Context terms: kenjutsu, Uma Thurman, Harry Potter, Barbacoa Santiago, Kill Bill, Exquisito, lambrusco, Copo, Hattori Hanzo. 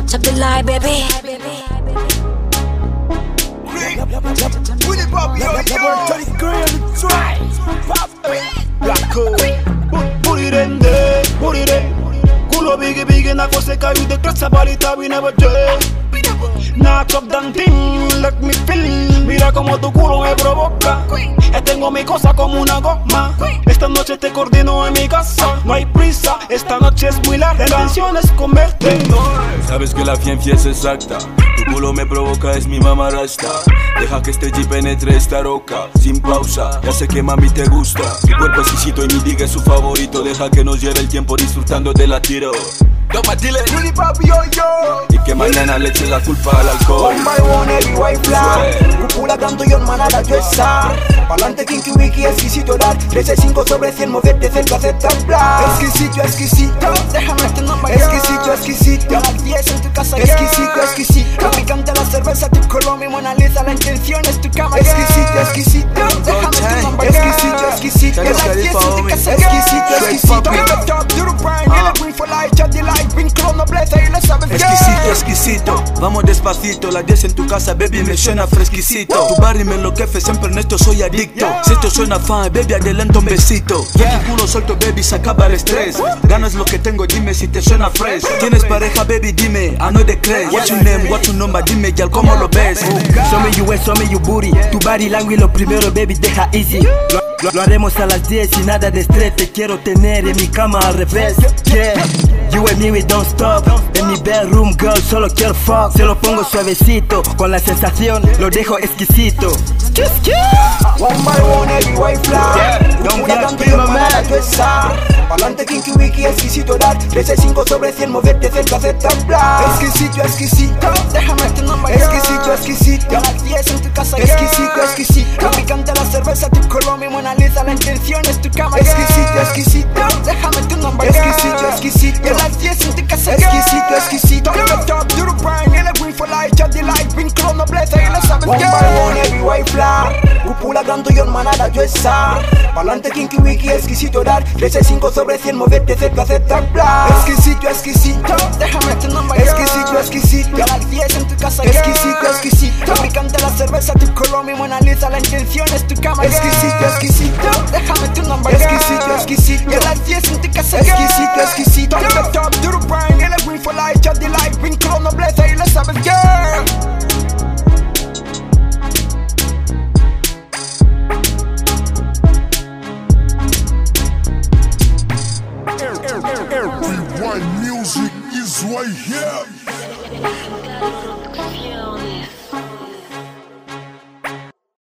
chop the lie, baby. Put it in there, put it in. Culo biggie biggie na kose kayu de klasa balita we never dare. Na club dan ting, let me feel. Mira como tu culo me provoca. Tengo mi cosa como una goma. Esta noche te coordino en mi casa. No hay prisa, esta noche es muy larga. La intención es comerte. Sabes que la ciencia es exacta. Tu culo me provoca, es mi mamarrasta. Deja que este G penetre esta roca. Sin pausa, ya sé que mami te gusta. Mi cuerpo exquisito y mi diga es su favorito. Deja que nos lleve el tiempo disfrutando de la tiro. Y que mañana le eches la culpa al alcohol. One by one, every white flag. Cúpula tanto y hermana la yuesa. Pa'lante, kinky, wiki, exquisito, dar 365 sobre 100, moverte cerca, aceptar plan. Exquisito, exquisito, déjame este no mayor. Exquisito, exquisito, a las 10 en tu casa. Exquisito, exquisito, me encanta la cerveza, tu color, mi Mona Lisa. La intención es tu cama. Exquisito, exquisito, déjame este no mayor. Exquisito, exquisito, a las 10 en tu casa. Exquisito, exquisito, exquisito, exquisito, vamos despacito. Las 10 en tu casa, baby, me suena fresquisito. Tu barrio me enloquece, siempre en esto soy adicto. Si esto suena fan, baby, adelante un besito. Yo tu culo suelto, baby, se acaba el estrés. Ganas lo que tengo, dime si te suena fresh. Tienes pareja, baby, dime, I know the craze. What's your name, what's your number, dime, yal, ¿cómo lo ves? Show me you waist, show me you booty. Tu body language, lo primero, baby, deja easy. Lo haremos a las 10 y nada de estrés. Te quiero tener en mi cama al revés. Yeah, you and me we don't stop. En mi bedroom girl solo quiero fuck. Se lo pongo suavecito, con la sensación lo dejo exquisito. One by one every white flag. Don't get me mad. Pa'lante kinky wiki exquisito dar 365 sobre 100 moverte cerca aceptar plan. Exquisito, exquisito, déjame este no mayor. Exquisito, exquisito, a las 10 en tu casa. Exquisito, exquisito, me encanta la cerveza, tu color, mi Mona Lisa. La intención es tu cama. Exquisito, exquisito, déjame tu nombre. Exquisito, exquisito, a las 10 en tu casa. Exquisito, exquisito, top to the prime. And I win for life, just the life, bring clone no bless. Ahí lo saben. One by one every white flag. Cúpula grande y hermana la yuesa. Pa'lante kinky wiki exquisito dar 365 sobre 100 moverte cerca aceptar plan. Exquisito, exquisito, déjame este nombre. Exquisito, exquisito, a las 10 en tu casa. Exquisito, exquisito, me encanta la cerveza, tu color, mi Mona Lisa. La intención es tu cama. Exquisito, exquisito, déjame tu nombre. Exquisito, exquisito, a las 10 en tu casa. Exquisito, exquisito, on the top to the prime. And I win for life, just the life, bring clone no bless. Ahí lo saben, yeah. Every white music is right here.